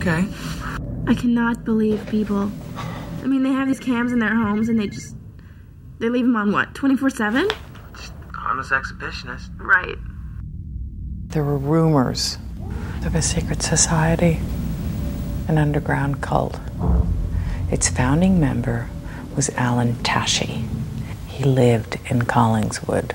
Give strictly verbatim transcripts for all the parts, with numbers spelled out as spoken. Okay. I cannot believe people. I mean, they have these cams in their homes and they just... They leave them on what, twenty-four seven? Harmless exhibitionist. Right. There were rumors of a secret society, an underground cult. Its founding member was Alan Tashi. He lived in Collingswood.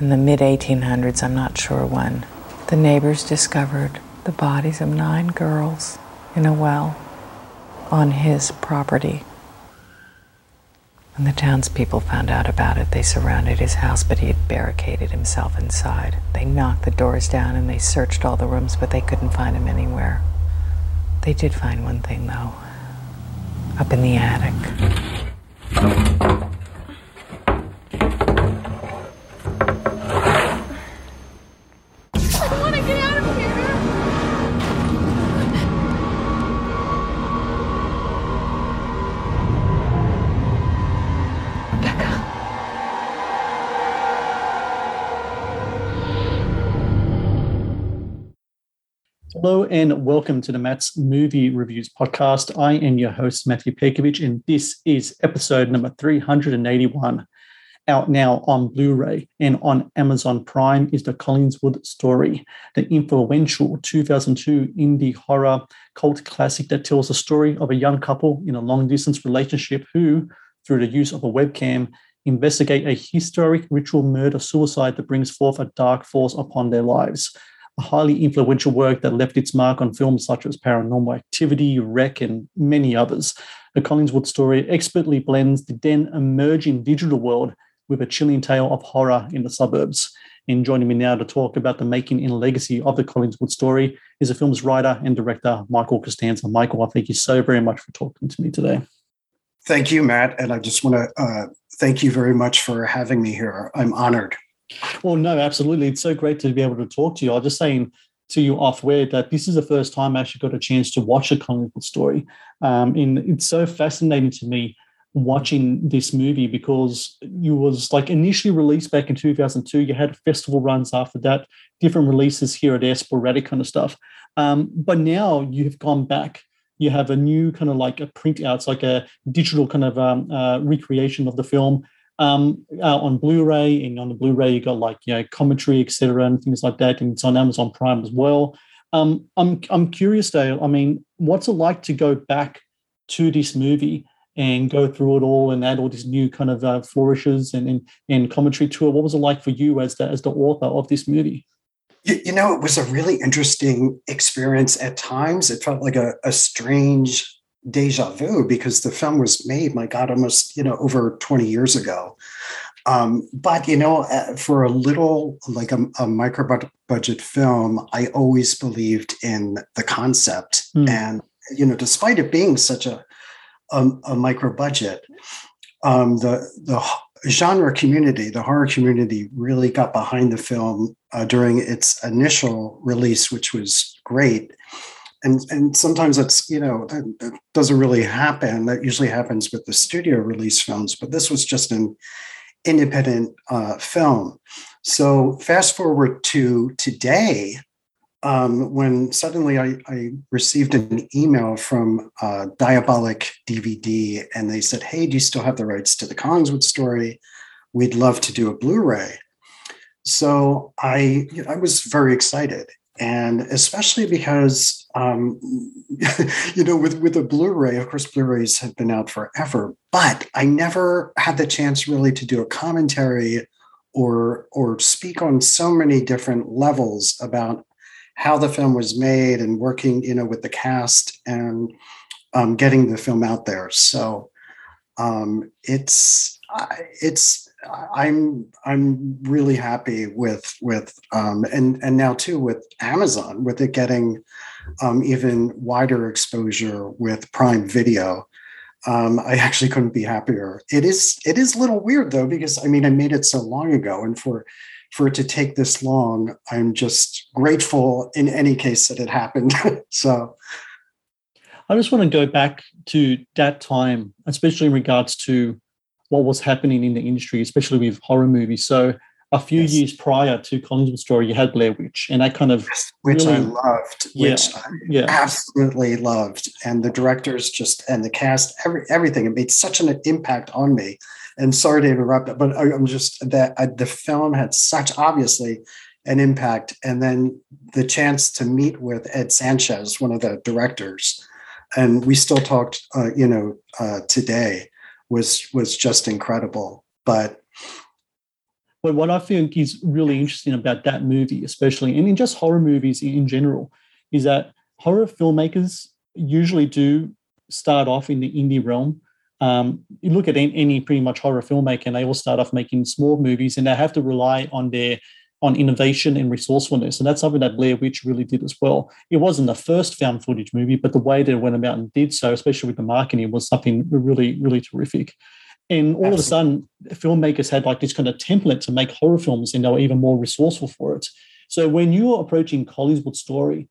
In the mid eighteen hundreds, I'm not sure when, the neighbors discovered the bodies of nine girls in a well on his property. When the townspeople found out about it, they surrounded his house, but he had barricaded himself inside. They knocked the doors down and they searched all the rooms, but they couldn't find him anywhere. They did find one thing, though, up in the attic. Hello and welcome to the Matt's Movie Reviews podcast. I am your host, Matthew Pekovic, and this is episode number three hundred eighty-one. Out now on Blu-ray and on Amazon Prime is the Collingswood Story, the influential two thousand two indie horror cult classic that tells the story of a young couple in a long-distance relationship who, through the use of a webcam, investigate a historic ritual murder-suicide that brings forth a dark force upon their lives. A highly influential work that left its mark on films such as Paranormal Activity, R E C, and many others. The Collingswood Story expertly blends the then emerging digital world with a chilling tale of horror in the suburbs. And joining me now to talk about the making and legacy of the Collingswood Story is the film's writer and director, Michael Costanza. Michael, I thank you so very much for talking to me today. Thank you, Matt. And I just want to uh, thank you very much for having me here. I'm honored. Well, no, absolutely. It's so great to be able to talk to you. I was just saying to you off-air that this is the first time I actually got a chance to watch a Collingswood Story. Um, and it's so fascinating to me watching this movie because it was like initially released back in two thousand two. You had festival runs after that, different releases here and there, sporadic kind of stuff. Um, but now you've gone back. You have a new kind of like a printout. It's like a digital kind of um, uh, recreation of the film. Um, uh, on Blu-ray, and on the Blu-ray you got like, you know, commentary, et cetera, and things like that, and it's on Amazon Prime as well. Um, I'm I'm curious, though. I mean, what's it like to go back to this movie and go through it all and add all these new kind of uh, flourishes and, and and commentary to it? What was it like for you as the as the author of this movie? You, you know, it was a really interesting experience. At times, it felt like a, a strange deja vu because the film was made, my God, almost, you know, over twenty years ago. Um, but, you know, for a little, like a, a micro-budget film, I always believed in the concept. Mm. And, you know, despite it being such a, a, a micro-budget, um, the, the genre community, the horror community really got behind the film uh, during its initial release, which was great. And and sometimes that's, you know, that, that doesn't really happen. That usually happens with the studio release films, but this was just an independent uh, film. So fast forward to today, um, when suddenly I, I received an email from uh, Diabolic D V D, and they said, "Hey, do you still have the rights to the Collingswood Story? We'd love to do a Blu-ray." So I you know, I was very excited. And especially because, um, you know, with, with a Blu-ray, of course, Blu-rays have been out forever, but I never had the chance really to do a commentary or or speak on so many different levels about how the film was made and working, you know, with the cast and um, getting the film out there. So um, it's it's I'm I'm really happy with with um, and and now too with Amazon, with it getting um, even wider exposure with Prime Video. Um, I actually couldn't be happier. It is it is a little weird though, because I mean I made it so long ago, and for for it to take this long, I'm just grateful in any case that it happened. So I just want to go back to that time, especially in regards to what was happening in the industry, especially with horror movies. So a few yes. years prior to Collingswood Story, you had Blair Witch, and I kind of which really, I loved, yeah, which I yeah. absolutely loved, and the directors just and the cast, every everything. It made such an impact on me. And sorry to interrupt, but I, I'm just that I, the film had such obviously an impact, and then the chance to meet with Ed Sanchez, one of the directors, and we still talked, uh, you know, uh, today was was just incredible, but. But what I think is really interesting about that movie, especially, and in just horror movies in general, is that horror filmmakers usually do start off in the indie realm. Um, you look at any pretty much horror filmmaker, and they all start off making small movies, and they have to rely on their on innovation and resourcefulness. And that's something that Blair Witch really did as well. It wasn't the first found footage movie, but the way they went about and did so, especially with the marketing, was something really, really terrific. And all Absolutely. of a sudden, filmmakers had like this kind of template to make horror films, and they were even more resourceful for it. So when you were approaching Collingswood Story,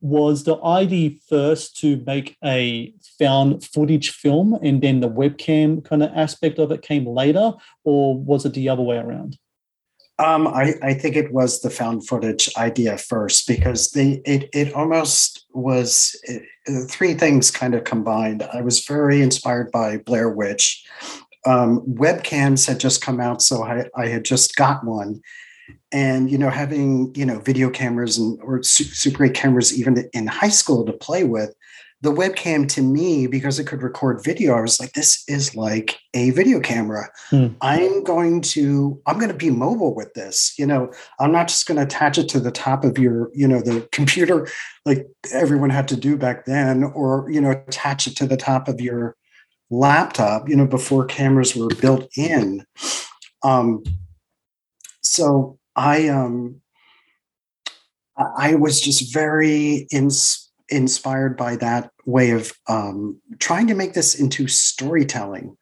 was the idea first to make a found footage film, and then the webcam kind of aspect of it came later, or was it the other way around? Um, I, I think it was the found footage idea first, because they, it, it almost was it, three things kind of combined. I was very inspired by Blair Witch. Um, webcams had just come out, so I, I had just got one, and you know, having you know video cameras and or Super eight cameras even in high school to play with, the webcam to me, because it could record video, I was like, this is like a video camera. Hmm. I'm going to I'm going to be mobile with this. You know, I'm not just going to attach it to the top of your you know the computer like everyone had to do back then, or you know attach it to the top of your laptop, you know, before cameras were built in. Um, so I, um, I was just very ins- inspired by that way of um, trying to make this into storytelling.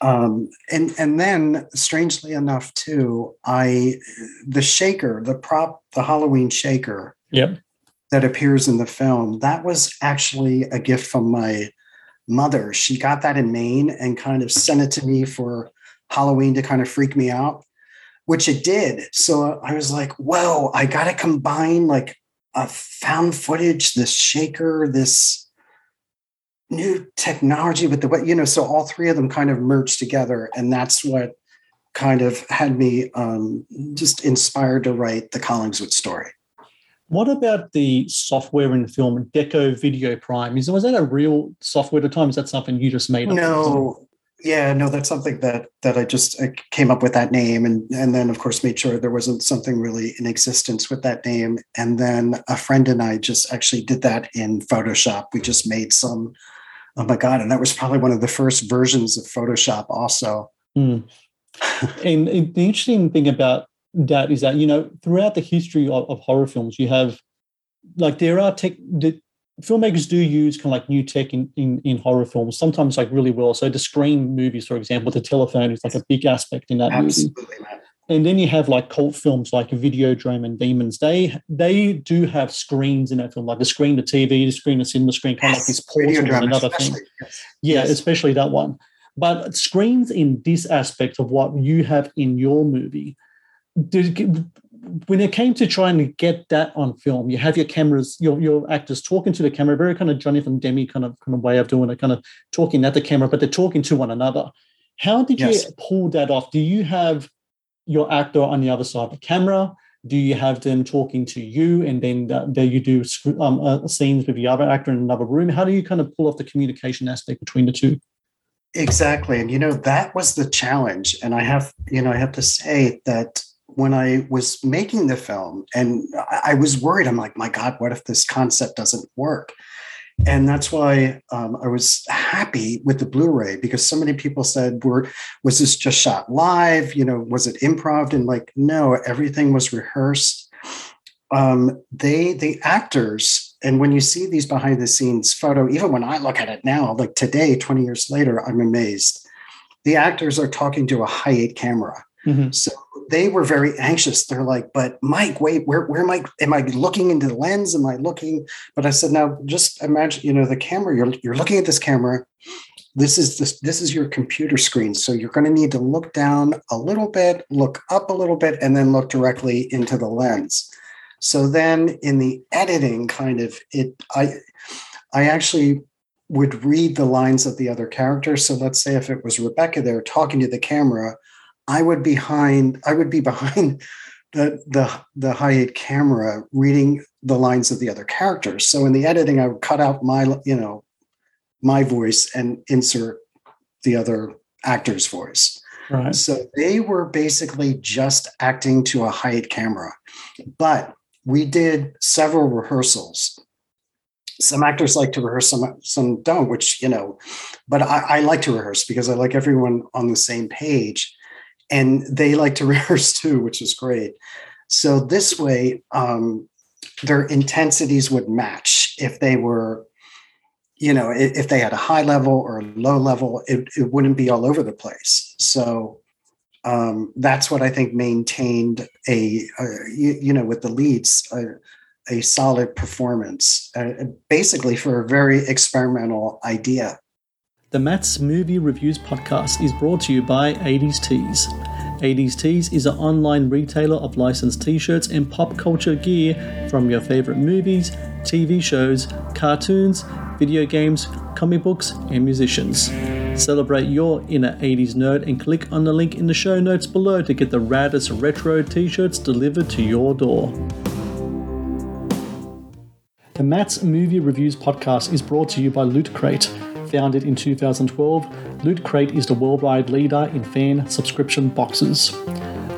Um, and and then, strangely enough, too, I the shaker, the prop, the Halloween shaker, yep, that appears in the film, that was actually a gift from my mother. She got that in Maine and kind of sent it to me for Halloween to kind of freak me out, which it did. So I was like, whoa, I got to combine like a found footage, this shaker, this new technology with the way, you know, so all three of them kind of merged together. And that's what kind of had me um, just inspired to write the Collingswood Story. What about the software in the film, Deco Video Prime? Is, was that a real software at the time? Is that something you just made up? No. Yeah, no, that's something that that I just I came up with that name, and, and then, of course, made sure there wasn't something really in existence with that name. And then a friend and I just actually did that in Photoshop. We just made some, oh, my God. And that was probably one of the first versions of Photoshop also. Mm. And the interesting thing about that is that, you know, throughout the history of, of horror films, you have, like, there are tech, the filmmakers do use kind of like new tech in, in, in horror films, sometimes like really well. So the Scream movies, for example, the telephone is like a big aspect in that Absolutely. movie. And then you have like cult films like Videodrome and Demons. They they do have screens in that film, like the screen, the T V, the screen, the cinema screen, kind yes. of like this portal and another thing. Yes. Yeah, yes. especially that one. But screens in this aspect of what you have in your movie, when it came to trying to get that on film, you have your cameras, your your actors talking to the camera, very kind of Jonathan Demme kind of kind of way of doing it, kind of talking at the camera, but they're talking to one another. How did yes. you pull that off? Do you have your actor on the other side of the camera? Do you have them talking to you, and then uh, there you do um, uh, scenes with the other actor in another room? How do you kind of pull off the communication aspect between the two? Exactly, and you know that was the challenge. And I have, you know, I have to say that. When I was making the film, and I was worried, I'm like, my God, what if this concept doesn't work? And that's why um, I was happy with the Blu-ray, because so many people said, "Were was this just shot live? You know, was it improv?" And like, no, everything was rehearsed. Um, they, the actors, and when you see these behind the scenes photo, even when I look at it now, like today, twenty years later, I'm amazed. The actors are talking to a Hi eight camera. Mm-hmm. So they were very anxious. They're like, but Mike, wait, where, where am I? Am I looking into the lens? Am I looking? But I said, now just imagine, you know, the camera, you're, you're looking at this camera. This is this, this is your computer screen. So you're going to need to look down a little bit, look up a little bit, and then look directly into the lens. So then in the editing kind of it, I, I actually would read the lines of the other character. So let's say if it was Rebecca there talking to the camera, I would behind. I would be behind the the the Hi eight camera, reading the lines of the other characters. So in the editing, I would cut out my you know my voice and insert the other actor's voice. Right. So they were basically just acting to a Hi eight camera, but we did several rehearsals. Some actors like to rehearse, some some don't. Which you know, but I, I like to rehearse because I like everyone on the same page. And they like to rehearse too, which is great. So this way, um, their intensities would match. If they were, you know, if they had a high level or a low level, it, it wouldn't be all over the place. So um, that's what I think maintained a, a you, you know, with the leads, a, a solid performance, uh, basically for a very experimental idea. The Matt's Movie Reviews podcast is brought to you by eighties Tees. eighties Tees is an online retailer of licensed t-shirts and pop culture gear from your favorite movies, T V shows, cartoons, video games, comic books, and musicians. Celebrate your inner eighties nerd and click on the link in the show notes below to get the raddest retro t-shirts delivered to your door. The Matt's Movie Reviews podcast is brought to you by Loot Crate. Founded in two thousand twelve, Loot Crate is the worldwide leader in fan subscription boxes.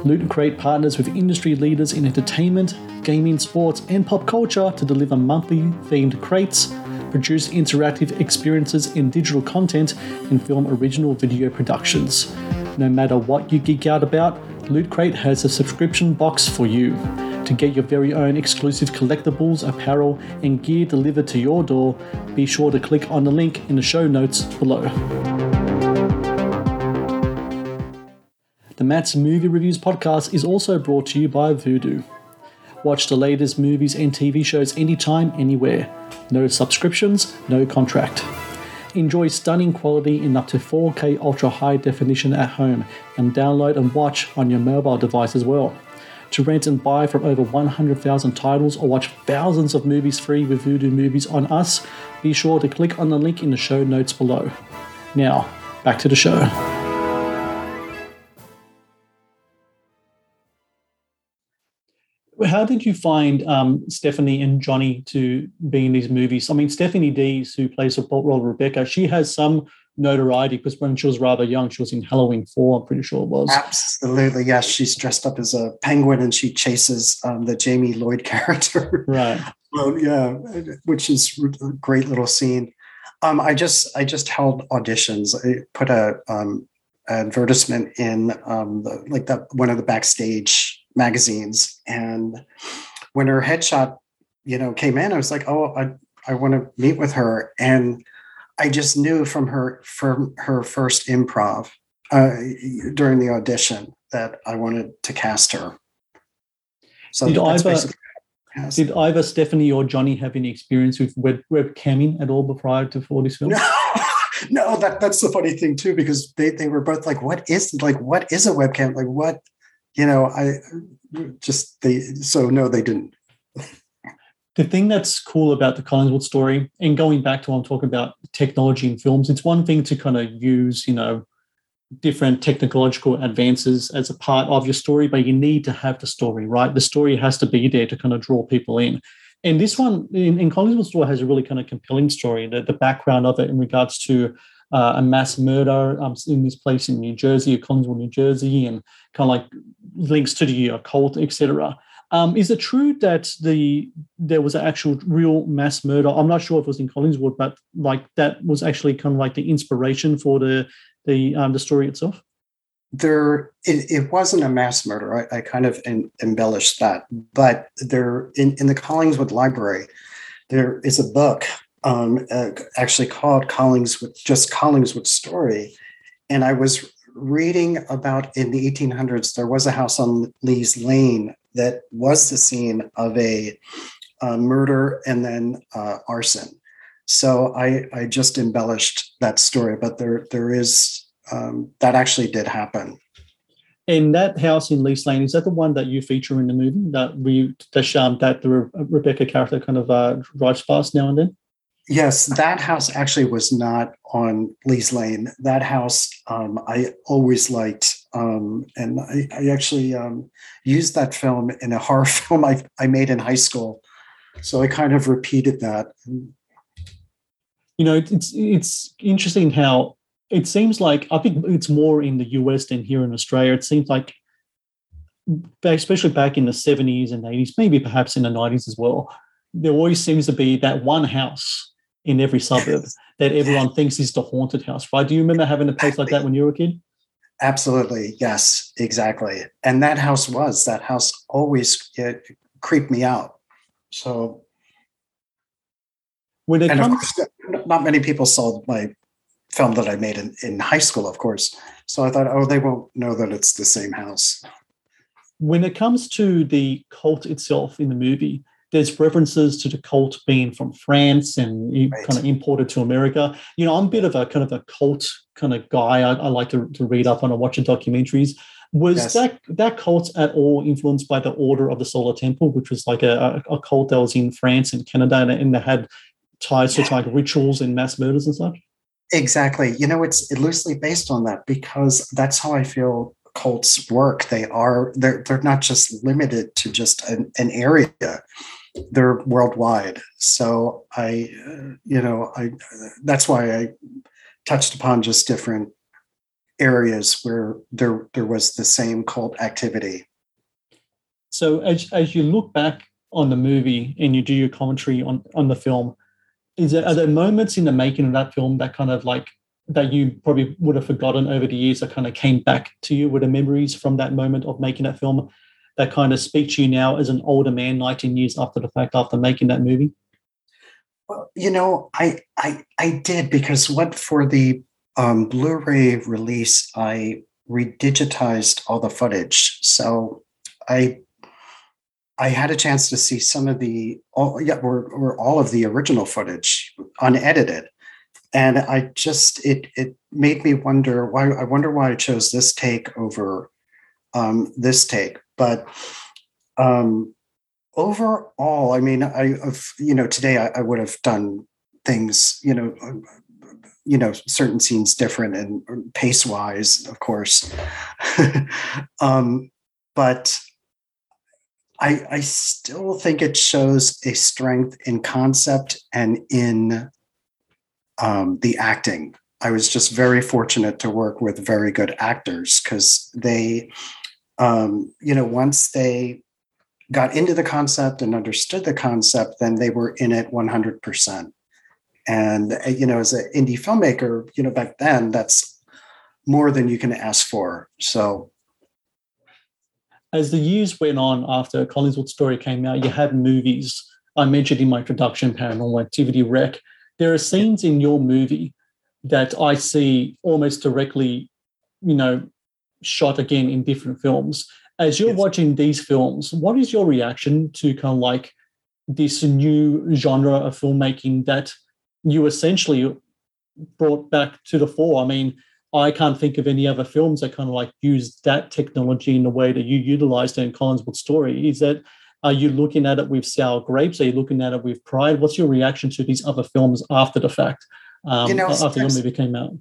Loot Crate partners with industry leaders in entertainment, gaming, sports, and pop culture to deliver monthly themed crates, produce interactive experiences and digital content, and film original video productions. No matter what you geek out about, Loot Crate has a subscription box for you. To get your very own exclusive collectibles, apparel, and gear delivered to your door, be sure to click on the link in the show notes below. The Matt's Movie Reviews podcast is also brought to you by Vudu. Watch the latest movies and T V shows anytime, anywhere. No subscriptions, no contract. Enjoy stunning quality in up to four K ultra high definition at home, and download and watch on your mobile device as well. To rent and buy from over one hundred thousand titles or watch thousands of movies free with Vudu Movies on us, be sure to click on the link in the show notes below. Now, back to the show. How did you find um, Stephanie and Johnny to be in these movies? I mean, Stephanie Dees, who plays support role Rebecca, she has some notoriety because when she was rather young, she was in Halloween four, I'm pretty sure it was. Absolutely, yes. She's dressed up as a penguin and she chases um, the Jamie Lloyd character. Right. Well, yeah, which is a great little scene. Um, I just I just held auditions. I put a um, advertisement in um, the, like the, one of the backstage magazines, and when her headshot, you know, came in, I was like, oh, I I want to meet with her. And I just knew from her from her first improv uh, during the audition that I wanted to cast her. So did either did either Stephanie or Johnny have any experience with web webcamming at all prior to for this film? No, no, that that's the funny thing too, because they they were both like, "What is like what is a webcam? Like what you know?" I just they so no, they didn't. The thing that's cool about the Collingswood story, and going back to what I'm talking about, technology in films, it's one thing to kind of use, you know, different technological advances as a part of your story, but you need to have the story, right? The story has to be there to kind of draw people in. And this one, in, in Collingswood story, has a really kind of compelling story, the, the background of it in regards to uh, a mass murder um, in this place in New Jersey, Collingswood, New Jersey, and kind of like links to the occult, et cetera. Um, is it true that the there was an actual real mass murder? I'm not sure if it was in Collingswood, but like that was actually kind of like the inspiration for the the um, the story itself. There, it, it wasn't a mass murder. I, I kind of en- embellished that, but there in, in the Collingswood Library, there is a book um, uh, actually called Collingswood, just Collingswood Story, and I was reading about in the eighteen hundreds there was a house on Lee's Lane that was the scene of a uh, murder and then uh, arson. So I, I just embellished that story, but there there is um, that actually did happen. And that house in Lee's Lane, is that the one that you feature in the movie that we that, um, that the Re- Rebecca character kind of uh, drives past now and then? Yes, that house actually was not on Lee's Lane. That house um, I always liked, um, and I, I actually um, used that film in a horror film I, I made in high school. So I kind of repeated that. You know, it's it's interesting how it seems like, I think it's more in the U S than here in Australia. It seems like, especially back in the seventies and eighties, maybe perhaps in the nineties as well, there always seems to be that one house in every suburb that everyone thinks is the haunted house, right? Do you remember having a place like that when you were a kid? Absolutely. Yes, exactly. And that house was, that house always it creeped me out. So when it and comes, of course, not many people saw my film that I made in, in high school, of course. So I thought, oh, they won't know that it's the same house. When it comes to the cult itself in the movie, there's references to the cult being from France and right. kind of imported to America. You know, I'm a bit of a kind of a cult kind of guy. I, I like to, to read up on and watch documentaries. Was yes. that that cult at all influenced by the Order of the Solar Temple, which was like a, a, a cult that was in France and Canada and, and they had ties to yeah. like rituals and mass murders and such? Exactly. You know, it's loosely based on that because that's how I feel cults work. They are, they're, they're not just limited to just an, an area. They're worldwide. So I, uh, you know, I, uh, that's why I touched upon just different areas where there, there was the same cult activity. So as, as you look back on the movie and you do your commentary on, on the film, is there, are there moments in the making of that film that kind of like, that you probably would have forgotten over the years that kind of came back to you? Were the memories from that moment of making that film that kind of speak to you now as an older man, nineteen years after the fact, after making that movie? Well, you know, I I, I did because what for the um, Blu-ray release, I redigitized all the footage. So I I had a chance to see some of the, all, yeah, or, or all of the original footage unedited. And I just, it it made me wonder why, I wonder why I chose this take over um, this take. But um, overall, I mean, I, I've, you know, today I, I would have done things, you know, you know, certain scenes different and pace wise, of course. um, but I, I still think it shows a strength in concept and in Um, the acting. I was just very fortunate to work with very good actors because they, um, you know, once they got into the concept and understood the concept, then they were in it one hundred percent. And, uh, you know, as an indie filmmaker, you know, back then, that's more than you can ask for. So as the years went on after Collingswood Story came out, you had movies. I mentioned in my introduction, Paranormal Activity, R E C. There are scenes in your movie that I see almost directly, you know, shot again in different films. As you're yes. watching these films, what is your reaction to kind of like this new genre of filmmaking that you essentially brought back to the fore? I mean, I can't think of any other films that kind of like use that technology in the way that you utilized it in Collingswood Story. Is that... Are you looking at it with Sour Grapes? Are you looking at it with Pride? What's your reaction to these other films after the fact, um, you know, after the movie came out?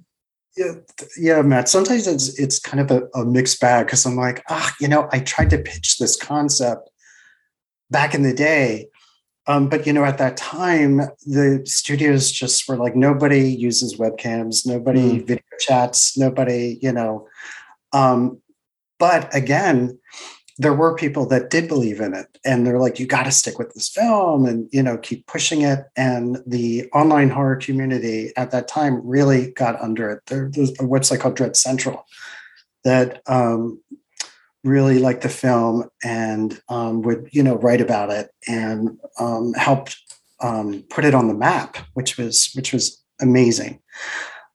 Yeah, yeah, Matt, sometimes it's it's kind of a, a mixed bag because I'm like, ah, you know, I tried to pitch this concept back in the day. Um, but, you know, at that time, the studios just were like, nobody uses webcams, nobody mm. video chats, nobody, you know. Um, but again, there were people that did believe in it, and they're like, you got to stick with this film and, you know, keep pushing it. And the online horror community at that time really got under it. There, there's a website called Dread Central that um, really liked the film and um, would, you know, write about it and um, helped um, put it on the map, which was, which was amazing.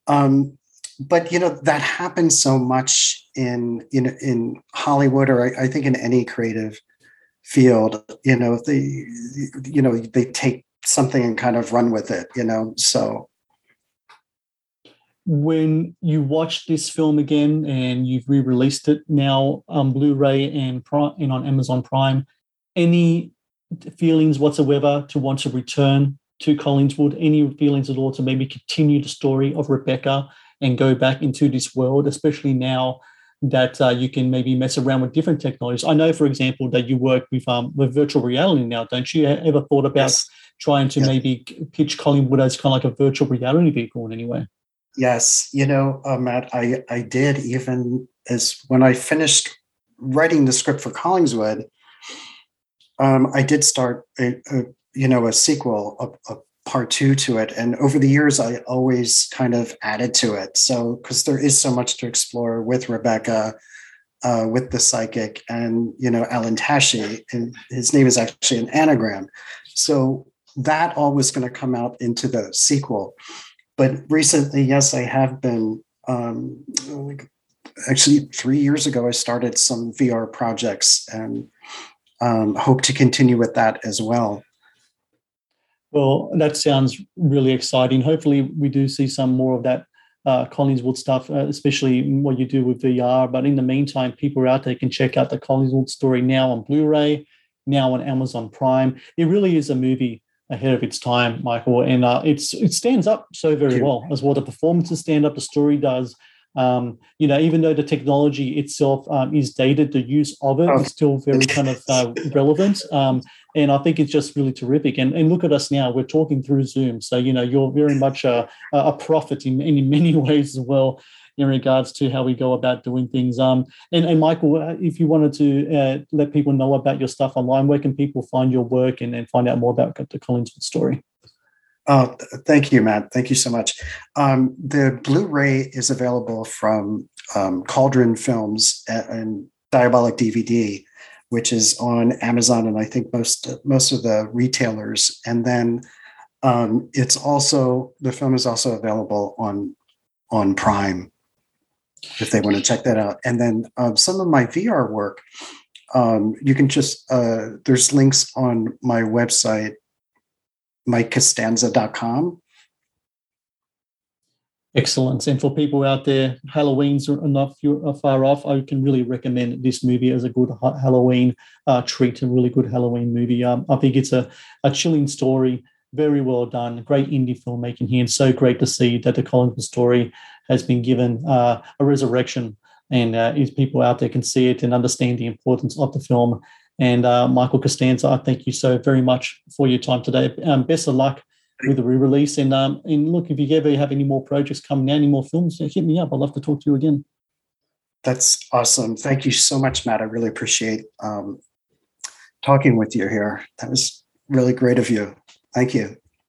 Um, But, you know, that happens so much in, in, in Hollywood, or I, I think in any creative field, you know, they, you know, they take something and kind of run with it, you know, so. When you watch this film again and you've re-released it now on Blu-ray and, Prime, and on Amazon Prime, any feelings whatsoever to want to return to Collingswood? Any feelings at all to maybe continue the story of Rebecca and go back into this world, especially now that uh, you can maybe mess around with different technologies? I know, for example, that you work with um, with virtual reality now. Don't you ever thought about yes. trying to yes. maybe pitch Collingswood as kind of like a virtual reality vehicle in any way? Yes, you know, uh, Matt, I, I did, even as when I finished writing the script for Collingswood, um, I did start, a, a, you know, a sequel, a, a part two to it. And over the years, I always kind of added to it. So, because there is so much to explore with Rebecca, uh, with the psychic, and, you know, Alan Tashi, and his name is actually an anagram. So that all was going to come out into the sequel. But recently, yes, I have been, um, actually three years ago, I started some V R projects and um, hope to continue with that as well. Well, that sounds really exciting. Hopefully we do see some more of that uh, Collingswood stuff, uh, especially what you do with V R. But in the meantime, people out there can check out the Collingswood Story now on Blu-ray, now on Amazon Prime. It really is a movie ahead of its time, Michael, and uh, it's it stands up so very well as well. The performances stand up, the story does. Um, you know, even though the technology itself um, is dated, the use of it is still very kind of uh, relevant. Um, and I think it's just really terrific. And, and look at us now, we're talking through Zoom. So, you know, you're very much a, a prophet in, in many ways as well in regards to how we go about doing things. Um, and, and Michael, if you wanted to uh, let people know about your stuff online, where can people find your work and, and find out more about the Collingswood Story? Oh, thank you, Matt. Thank you so much. Um, the Blu-ray is available from um, Cauldron Films and, and Diabolic D V D, which is on Amazon and I think most most of the retailers. And then um, it's also the film is also available on on Prime if they want to check that out. And then um, some of my V R work, um, you can just uh, there's links on my website, mike costanza dot com. Excellent. And for people out there, Halloween's not far off. I can really recommend this movie as a good Halloween uh, treat, a really good Halloween movie. Um, I think it's a, a chilling story, very well done, great indie filmmaking here, and so great to see that the Collingswood Story has been given uh, a resurrection, and uh, if people out there can see it and understand the importance of the film. And uh, Michael Costanza, I thank you so very much for your time today. Um, best of luck with the re-release. And, um, and look, if you ever have any more projects coming out, any more films, hit me up. I'd love to talk to you again. That's awesome. Thank you so much, Matt. I really appreciate um, talking with you here. That was really great of you. Thank you.